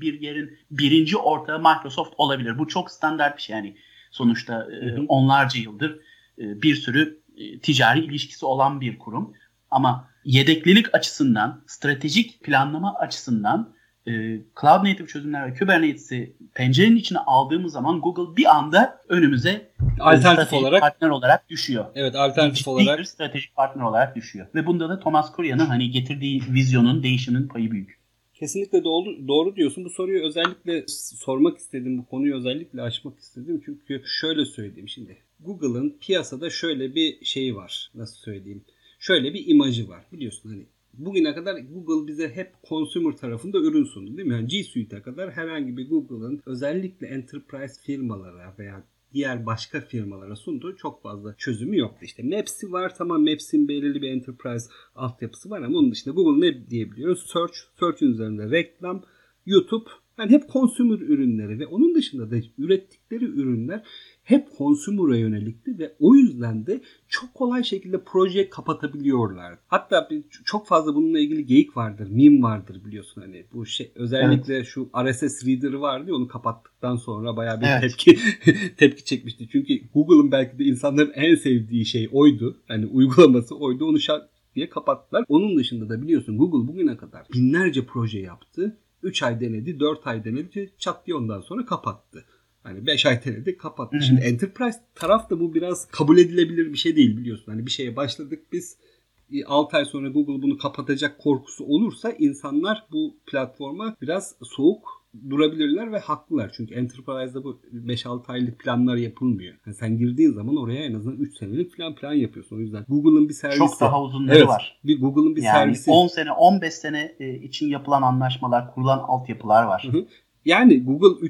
Bir yerin birinci ortağı Microsoft olabilir. Bu çok standart bir şey. Sonuçta onlarca yıldır bir sürü ticari ilişkisi olan bir kurum. Ama yedeklilik açısından, stratejik planlama açısından Cloud Native çözümler ve Kubernetes'i pencerenin içine aldığımız zaman Google bir anda önümüze alternatif olarak partner olarak düşüyor. Evet, alternatif olarak stratejik partner olarak düşüyor. Ve bunda da Thomas Kurian'ın getirdiği vizyonun, değişimin payı büyük. Kesinlikle doğru diyorsun. Bu soruyu özellikle sormak istedim. Bu konuyu özellikle açmak istedim. Çünkü şöyle söyleyeyim şimdi. Google'ın piyasada şöyle bir şeyi var. Nasıl söyleyeyim? Şöyle bir imajı var. Biliyorsun bugüne kadar Google bize hep consumer tarafında ürün sundu değil mi? G Suite'e kadar herhangi bir Google'ın özellikle enterprise firmalara veya diğer başka firmalara sunduğu çok fazla çözümü yoktu. Maps'i var, tamam, Maps'in belirli bir enterprise altyapısı var ama onun dışında Google ne diyebiliyoruz? Search'ün üzerinde reklam, YouTube. Hep consumer ürünleri ve onun dışında da ürettikleri ürünler hep consumer'a yönelikti ve o yüzden de çok kolay şekilde proje kapatabiliyorlar. Hatta çok fazla bununla ilgili geyik vardır, meme vardır biliyorsun bu özellikle evet. Şu RSS reader vardı ya, onu kapattıktan sonra bayağı bir tepki çekmişti. Çünkü Google'ın belki de insanların en sevdiği şey oydu. Uygulaması oydu. Onu şart diye kapattılar. Onun dışında da biliyorsun Google bugüne kadar binlerce proje yaptı. 3 ay denedi, 4 ay denedi, çat diye ondan sonra kapattı. 5 ay denedi, kapattı. Hı-hı. Şimdi enterprise tarafta bu biraz kabul edilebilir bir şey değil biliyorsun. Bir şeye başladık biz, 6 ay sonra Google bunu kapatacak korkusu olursa insanlar bu platforma biraz soğuk durabilirler ve haklılar. Çünkü enterprise'da bu 5-6 aylık planlar yapılmıyor. Sen girdiğin zaman oraya en azından 3 senelik plan yapıyorsun. O yüzden Google'ın bir servisi. Çok daha uzunları var. Google'ın bir servisi. 10 sene, 15 sene için yapılan anlaşmalar, kurulan altyapılar var. Hı hı. Yani Google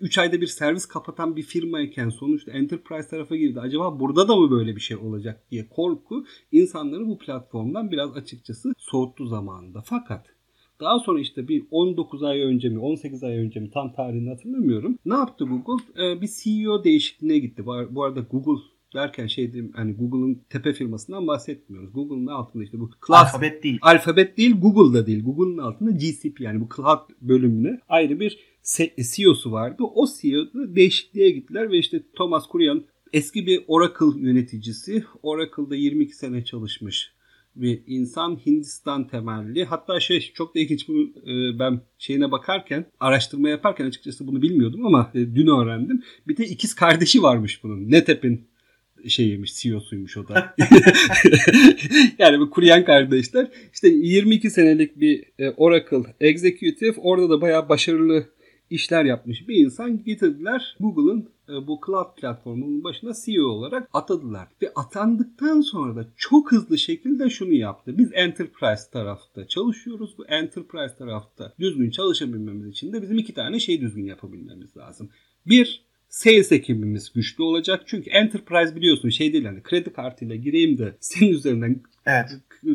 3 ayda bir servis kapatan bir firmayken sonuçta Enterprise tarafa girdi. Acaba burada da mı böyle bir şey olacak diye korku insanları bu platformdan biraz açıkçası soğuttu zamanında. Fakat daha sonra işte bir 19 ay önce mi 18 ay önce mi tam tarihini hatırlamıyorum. Ne yaptı Google? Bir CEO değişikliğine gitti. Bu arada Google derken şey diyeyim, hani Google'ın tepe firmasından bahsetmiyoruz. Google'ın altında işte bu Alphabet değil, Google da değil. Google'ın altında GCP yani bu Cloud bölümüne ayrı bir CEO'su vardı. O CEO'da değişikliğe gittiler ve işte Thomas Kurian eski bir Oracle yöneticisi. Oracle'da 22 sene çalışmış bir insan, Hindistan temelli. Hatta çok da ilginç, bunu ben araştırma yaparken açıkçası bunu bilmiyordum ama dün öğrendim. Bir de ikiz kardeşi varmış bunun. NetApp'in CEO'suymuş o da. Yani bu Kurian kardeşler işte 22 senelik bir Oracle Executive, orada da bayağı başarılı işler yapmış bir insan getirdiler. Google'ın bu Cloud platformunun başına CEO olarak atadılar. Ve atandıktan sonra da çok hızlı şekilde şunu yaptı. Biz Enterprise tarafta çalışıyoruz. Bu Enterprise tarafta düzgün çalışabilmemiz için de bizim 2 tane şey düzgün yapabilmemiz lazım. 1- Sales ekibimiz güçlü olacak. Çünkü Enterprise biliyorsun şey değil, hani kredi kartıyla gireyim de senin üzerinden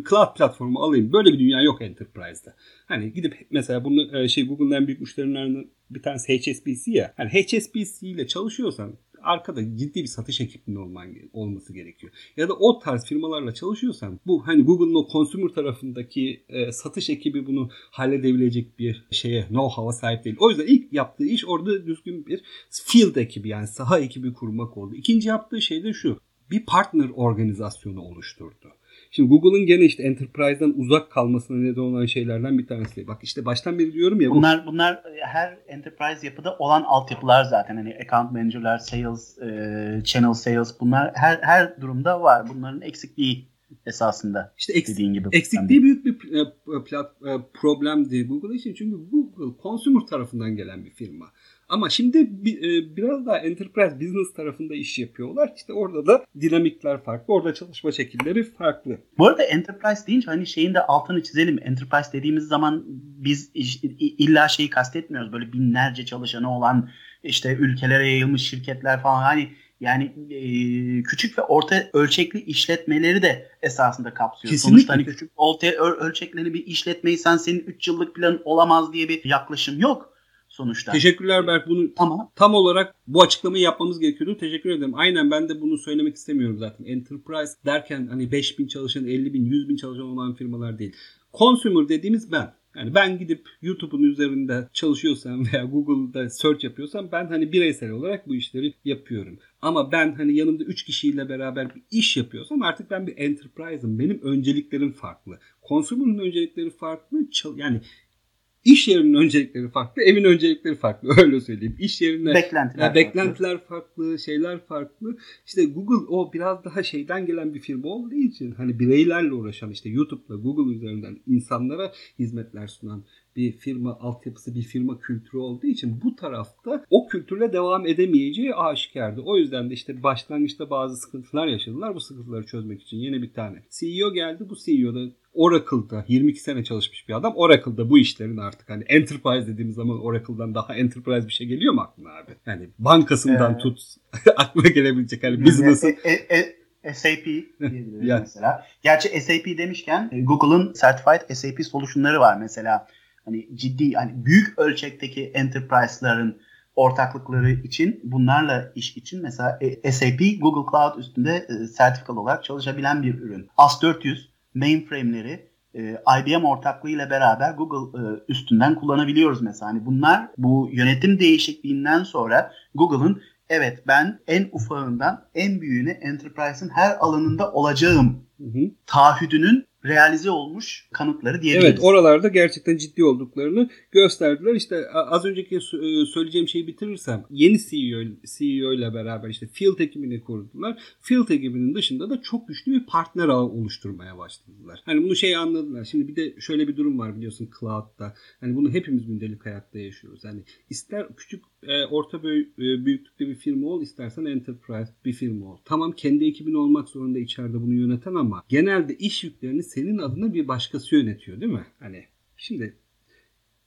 Cloud platformu alayım. Böyle bir dünya yok Enterprise'da. Hani gidip mesela bunu Google'ın en büyük müşterilerinden bir tanesi HSBC ya. Hani HSBC ile çalışıyorsan arkada ciddi bir satış ekibinin olması gerekiyor. Ya da o tarz firmalarla çalışıyorsan bu hani Google'ın o consumer tarafındaki satış ekibi bunu halledebilecek bir şeye know-how'a sahip değil. O yüzden ilk yaptığı iş orada düzgün bir field ekibi yani saha ekibi kurmak oldu. İkinci yaptığı şey de şu. Bir partner organizasyonu oluşturdu. Şimdi Google'ın gene işte Enterprise'dan uzak kalmasına neden olan şeylerden bir tanesi. Bak işte baştan beri diyorum ya. Bunlar her Enterprise yapıda olan altyapılar zaten. Hani account manager'lar, sales, channel sales, bunlar her durumda var. Bunların eksikliği esasında. İşte dediğin gibi. Eksikliği büyük bir problemdi Google için. Çünkü Google consumer tarafından gelen bir firma. Ama şimdi biraz daha enterprise business tarafında iş yapıyorlar. İşte orada da dinamikler farklı. Orada çalışma şekilleri farklı. Bu arada enterprise deyince hani şeyin de altını çizelim. Enterprise dediğimiz zaman biz illa şeyi kastetmiyoruz. Böyle binlerce çalışanı olan işte ülkelere yayılmış şirketler falan. Hani yani küçük ve orta ölçekli işletmeleri de esasında kapsıyor. Kesinlikle. Sonuçta hani küçük orta ölçekli bir işletmeysen senin 3 yıllık planın olamaz diye bir yaklaşım yok. Sonuçta. Teşekkürler Berk. Bunu tam olarak bu açıklamayı yapmamız gerekiyordu. Teşekkür ederim. Aynen, ben de bunu söylemek istemiyorum zaten. Enterprise derken hani 5.000 çalışan, 50.000, 100.000 çalışan olan firmalar değil. Consumer dediğimiz ben. Yani ben gidip YouTube'un üzerinde çalışıyorsam veya Google'da search yapıyorsam ben hani bireysel olarak bu işleri yapıyorum. Ama ben hani yanımda 3 kişiyle beraber bir iş yapıyorsam artık ben bir enterprise'ım. Benim önceliklerim farklı. Consumer'ın öncelikleri farklı. Yani İş yerinin öncelikleri farklı, evin öncelikleri farklı. Öyle söyleyeyim. İş yerine beklentiler farklı, şeyler farklı. İşte Google o biraz daha şeyden gelen bir firma olduğu için hani bireylerle uğraşan, işte YouTube'la Google üzerinden insanlara hizmetler sunan bir firma altyapısı, bir firma kültürü olduğu için bu tarafta o kültürle devam edemeyeceği aşikardı. O yüzden de işte başlangıçta bazı sıkıntılar yaşadılar. Bu sıkıntıları çözmek için yeni bir tane CEO geldi. Bu CEO'da Oracle'da 22 sene çalışmış bir adam. Oracle'da bu işlerin artık hani enterprise dediğimiz zaman Oracle'dan daha enterprise bir şey geliyor mu aklına abi? Yani bankasından tut aklına gelebilecek hani business'ı. SAP diyebiliriz mesela. Gerçi SAP demişken Google'ın Certified SAP Solution'ları var mesela. Hani ciddi, hani büyük ölçekteki enterprise'ların ortaklıkları için, bunlarla iş için mesela SAP Google Cloud üstünde sertifikalı olarak çalışabilen bir ürün. AS400 mainframe'leri IBM ortaklığıyla beraber Google üstünden kullanabiliyoruz mesela. Hani bunlar bu yönetim değişikliğinden sonra Google'ın evet ben en ufağından en büyüğüne enterprise'ın her alanında olacağım taahhüdünün realize olmuş kanıtları diyebiliriz. Evet, oralarda gerçekten ciddi olduklarını gösterdiler. İşte az önceki söyleyeceğim şeyi bitirirsem yeni CEO ile beraber işte field ekibini kurdular. Field ekibinin dışında da çok güçlü bir partner ağı oluşturmaya başladılar. Hani bunu anladılar. Şimdi bir de şöyle bir durum var biliyorsun Cloud'da. Hani bunu hepimiz gündelik hayatta yaşıyoruz. Hani ister küçük orta büyüklükte bir firma ol, istersen enterprise bir firma ol. Tamam, kendi ekibin olmak zorunda içeride bunu yöneten ama genelde iş yüklerini senin adına bir başkası yönetiyor değil mi? Hani şimdi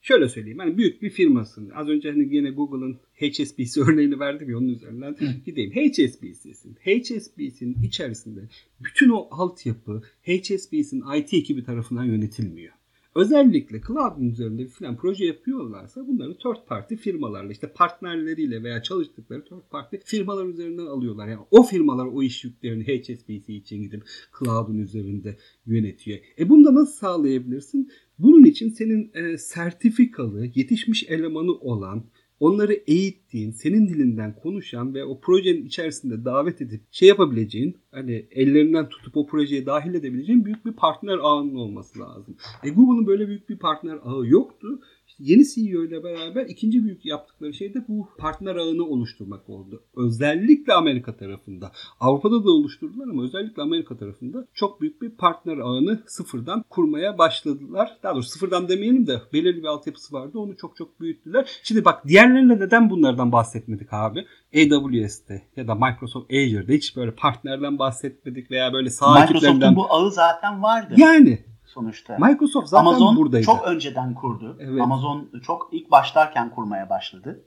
şöyle söyleyeyim, hani büyük bir firmasın. Az önce hani yine Google'ın HSBC örneğini verdim ya, onun üzerinden gideyim. HSBC'nin içerisinde bütün o altyapı HSBC'nin IT ekibi tarafından yönetilmiyor. Özellikle cloud'un üzerinde filan proje yapıyorlarsa bunları third party firmalarla, işte partnerleriyle veya çalıştıkları third party firmalar üzerinden alıyorlar. Yani o firmalar o iş yüklerini HSBC için gidip cloud'un üzerinde yönetiyor. Bunu da nasıl sağlayabilirsin? Bunun için senin sertifikalı, yetişmiş elemanı olan, onları eğittiğin, senin dilinden konuşan ve o projenin içerisinde davet edip şey yapabileceğin, hani ellerinden tutup o projeye dahil edebileceğin büyük bir partner ağının olması lazım. Google'ın böyle büyük bir partner ağı yoktu. İşte yeni CEO ile beraber ikinci büyük yaptıkları şey de bu partner ağını oluşturmak oldu. Özellikle Amerika tarafında. Avrupa'da da oluşturdular ama özellikle Amerika tarafında çok büyük bir partner ağını sıfırdan kurmaya başladılar. Daha doğrusu sıfırdan demeyelim de belirli bir altyapısı vardı. Onu çok çok büyüttüler. Şimdi bak, diğerlerine neden bunlardan bahsetmedik abi? AWS'te ya da Microsoft Azure'da hiç böyle partnerden bahsetmedik veya böyle sağ ekiplerinden. Microsoft'un bu ağı zaten vardı. Yani sonuçta. Microsoft zaten Amazon buradaydı. Çok önceden kurdu. Evet. Amazon çok ilk başlarken kurmaya başladı.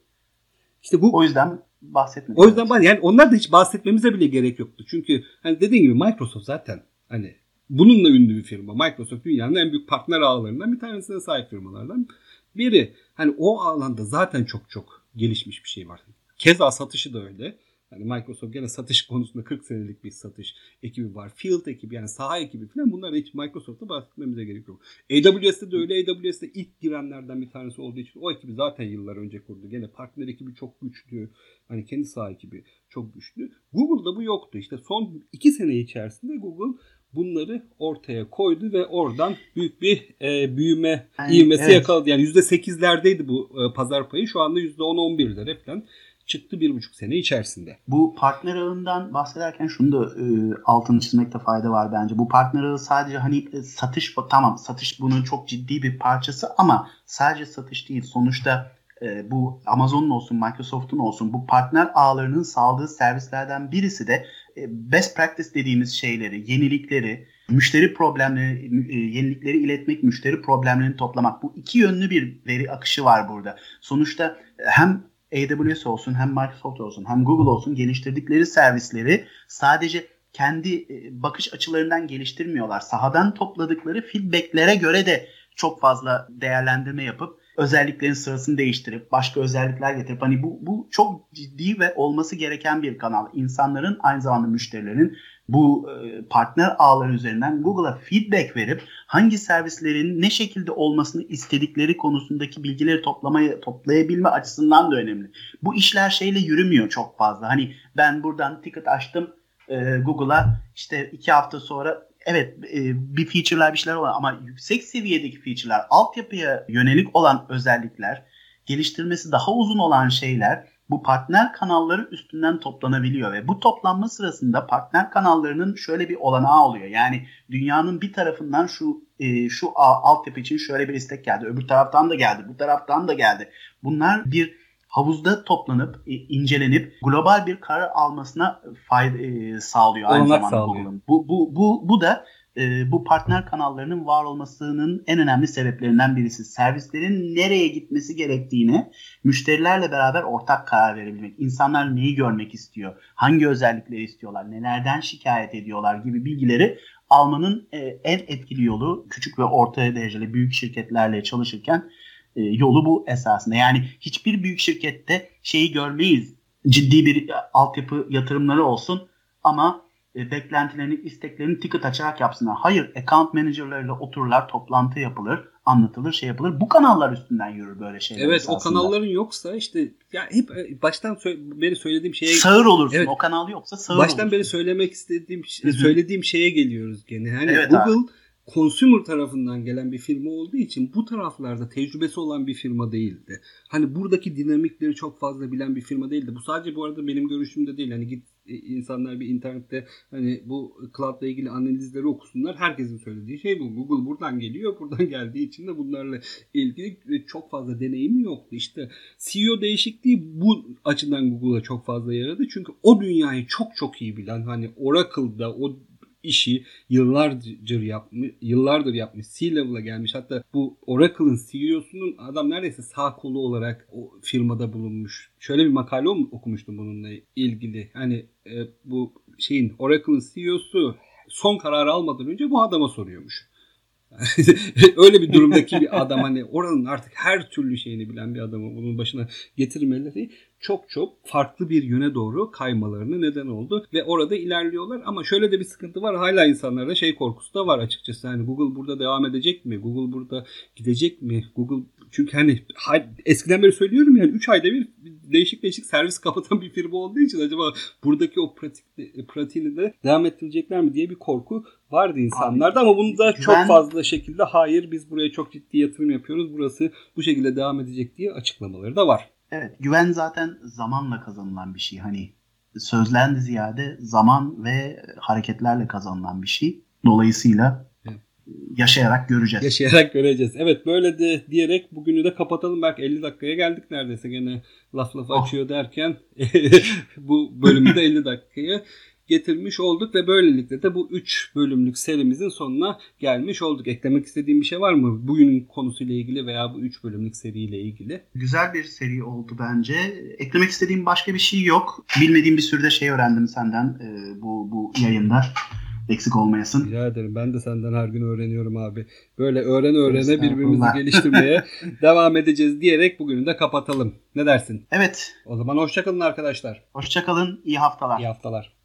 İşte bu, o yüzden bahsetmedik. O yüzden yani onlar da hiç bahsetmemize bile gerek yoktu. Çünkü hani dediğim gibi Microsoft zaten hani bununla ünlü bir firma. Microsoft dünyanın en büyük partner ağlarından bir tanesine sahip firmalardan biri. Hani o alanda zaten çok çok gelişmiş bir şey var. Keza satışı da öyle. Yani Microsoft gene satış konusunda 40 senelik bir satış ekibi var. Field ekibi, yani saha ekibi falan, bunlar hiç Microsoft'ta bahsetmemize gerek yok. AWS'de de öyle. AWS'de ilk girenlerden bir tanesi olduğu için o ekibi zaten yıllar önce kurdu. Gene partner ekibi çok güçlü. Hani kendi saha ekibi çok güçlü. Google'da bu yoktu. İşte son 2 sene içerisinde Google bunları ortaya koydu ve oradan büyük bir büyüme, yani, ivmesi yakaladı. Yani %8'lerdeydi bu pazar payı. Şu anda %10-11'lere falan çıktı 1,5 sene içerisinde. Bu partner ağından bahsederken şunu da altını çizmekte fayda var bence. Bu partner ağı sadece hani satış, tamam satış bunun çok ciddi bir parçası ama sadece satış değil. Sonuçta bu Amazon'un olsun, Microsoft'un olsun bu partner ağlarının sağladığı servislerden birisi de best practice dediğimiz şeyleri, yenilikleri, müşteri problemleri, yenilikleri iletmek, müşteri problemlerini toplamak. Bu iki yönlü bir veri akışı var burada. Sonuçta hem AWS olsun, hem Microsoft olsun, hem Google olsun geliştirdikleri servisleri sadece kendi bakış açılarından geliştirmiyorlar. Sahadan topladıkları feedbacklere göre de çok fazla değerlendirme yapıp özelliklerin sırasını değiştirip başka özellikler getirip, hani bu çok ciddi ve olması gereken bir kanal. İnsanların, aynı zamanda müşterilerin bu partner ağları üzerinden Google'a feedback verip hangi servislerin ne şekilde olmasını istedikleri konusundaki bilgileri toplayabilme açısından da önemli. Bu işler şeyle yürümüyor çok fazla. Hani ben buradan ticket açtım Google'a, işte 2 hafta sonra evet bir feature'lar, bir şeyler olan ama yüksek seviyedeki feature'lar, altyapıya yönelik olan özellikler, geliştirmesi daha uzun olan şeyler bu partner kanalları üstünden toplanabiliyor ve bu toplanma sırasında partner kanallarının şöyle bir olanağı oluyor. Yani dünyanın bir tarafından şu altyapı için şöyle bir istek geldi, öbür taraftan da geldi, bu taraftan da geldi. Bunlar bir havuzda toplanıp, incelenip global bir karar almasına sağlıyor aynı zamanda Google'ın. Bu da bu partner kanallarının var olmasının en önemli sebeplerinden birisi. Servislerin nereye gitmesi gerektiğini müşterilerle beraber ortak karar verebilmek. İnsanlar neyi görmek istiyor, hangi özellikleri istiyorlar, nelerden şikayet ediyorlar gibi bilgileri almanın en etkili yolu, küçük ve orta dereceli büyük şirketlerle çalışırken yolu bu esasında. Yani hiçbir büyük şirkette şeyi görmeyiz. Ciddi bir altyapı yatırımları olsun ama beklentilerini, isteklerini ticket açarak yapsınlar. Hayır, account manager'larıyla otururlar, toplantı yapılır, anlatılır, şey yapılır. Bu kanallar üstünden yürür böyle şeyler. Evet, esasında. O kanalların yoksa işte ya hep baştan beri söylediğim şeye sağır olursun. Evet. O kanal yoksa sağır olursun. Baştan beri söylediğim şeye geliyoruz gene. Yani evet, Google abi, consumer tarafından gelen bir firma olduğu için bu taraflarda tecrübesi olan bir firma değildi. Hani buradaki dinamikleri çok fazla bilen bir firma değildi. Bu sadece bu arada benim görüşümde değil. Hani git insanlar bir internette hani bu cloud'la ilgili analizleri okusunlar. Herkesin söylediği şey bu. Google buradan geliyor. Buradan geldiği için de bunlarla ilgili çok fazla deneyimi yoktu. İşte CEO değişikliği bu açıdan Google'a çok fazla yaradı. Çünkü o dünyayı çok çok iyi bilen, hani Oracle'da o işi yıllardır yapmış, C-level'a gelmiş. Hatta bu Oracle'ın CEO'sunun adam neredeyse sağ kolu olarak o firmada bulunmuş. Şöyle bir makale okumuştum bununla ilgili. Hani bu şeyin Oracle'ın CEO'su son kararı almadan önce bu adama soruyormuş. Öyle bir durumdaki bir adam, hani oranın artık her türlü şeyini bilen bir adamı bunun başına getirmeleri çok farklı bir yöne doğru kaymalarına neden oldu ve orada ilerliyorlar. Ama şöyle de bir sıkıntı var, hala insanlarda şey korkusu da var açıkçası. Hani Google burada devam edecek mi? Google burada gidecek mi? Google, çünkü hani eskiden beri söylüyorum yani 3 ayda bir değişik servis kapatan bir firma olduğu için acaba buradaki o pratiğini de devam ettirecekler mi diye bir korku vardı insanlarda. Ama bunu da çok fazla şekilde hayır biz buraya çok ciddi yatırım yapıyoruz, burası bu şekilde devam edecek diye açıklamaları da var. Evet, güven zaten zamanla kazanılan bir şey. Hani sözden ziyade zaman ve hareketlerle kazanılan bir şey. Dolayısıyla yaşayarak göreceğiz. Evet, böyle de diyerek bugünü de kapatalım. Belki 50 dakikaya geldik neredeyse. Gene laf açıyor derken bu bölümü de 50 dakikaya getirmiş olduk ve böylelikle de bu 3 bölümlük serimizin sonuna gelmiş olduk. Eklemek istediğim bir şey var mı bugünün konusuyla ilgili veya bu 3 bölümlük seriyle ilgili? Güzel bir seri oldu bence. Eklemek istediğim başka bir şey yok. Bilmediğim bir sürü de şey öğrendim senden bu yayında. Eksik olmayasın. Rica ederim. Ben de senden her gün öğreniyorum abi. Böyle öğrene birbirimizi geliştirmeye devam edeceğiz diyerek bugünü de kapatalım. Ne dersin? Evet. O zaman hoşçakalın arkadaşlar. Hoşçakalın. İyi haftalar.